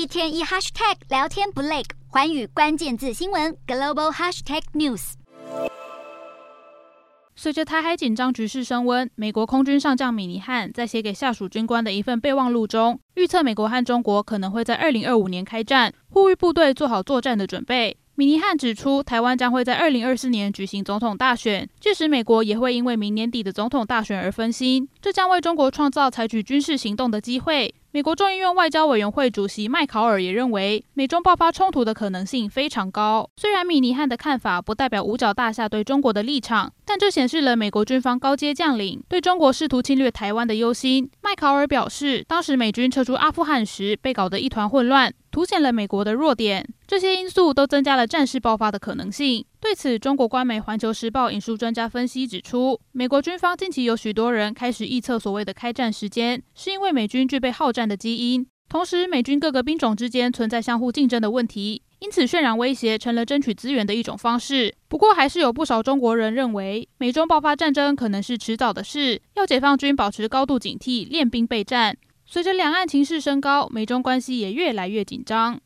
一天一 hashtag 聊天不累，寰宇关键字新闻 #Global##News。随着台海紧张局势升温，美国空军上将米尼汉在写给下属军官的一份备忘录中，预测美国和中国可能会在2025年开战，呼吁部队做好作战的准备。米尼汉指出，台湾将会在2024年举行总统大选，届时美国也会因为明年底的总统大选而分心，这将为中国创造采取军事行动的机会。美国众议院外交委员会主席麦考尔也认为，美中爆发冲突的可能性非常高。虽然米尼汉的看法不代表五角大厦对中国的立场，但这显示了美国军方高阶将领对中国试图侵略台湾的忧心。麦考尔表示，当时美军撤出阿富汗时被搞得一团混乱，凸显了美国的弱点，这些因素都增加了战事爆发的可能性。对此，中国官媒《环球时报》引述专家分析指出，美国军方近期有许多人开始臆测所谓的开战时间，是因为美军具备好战的基因，同时美军各个兵种之间存在相互竞争的问题，因此渲染威胁成了争取资源的一种方式。不过，还是有不少中国人认为，美中爆发战争可能是迟早的事，要解放军保持高度警惕，练兵备战。随着两岸情势升高，美中关系也越来越紧张。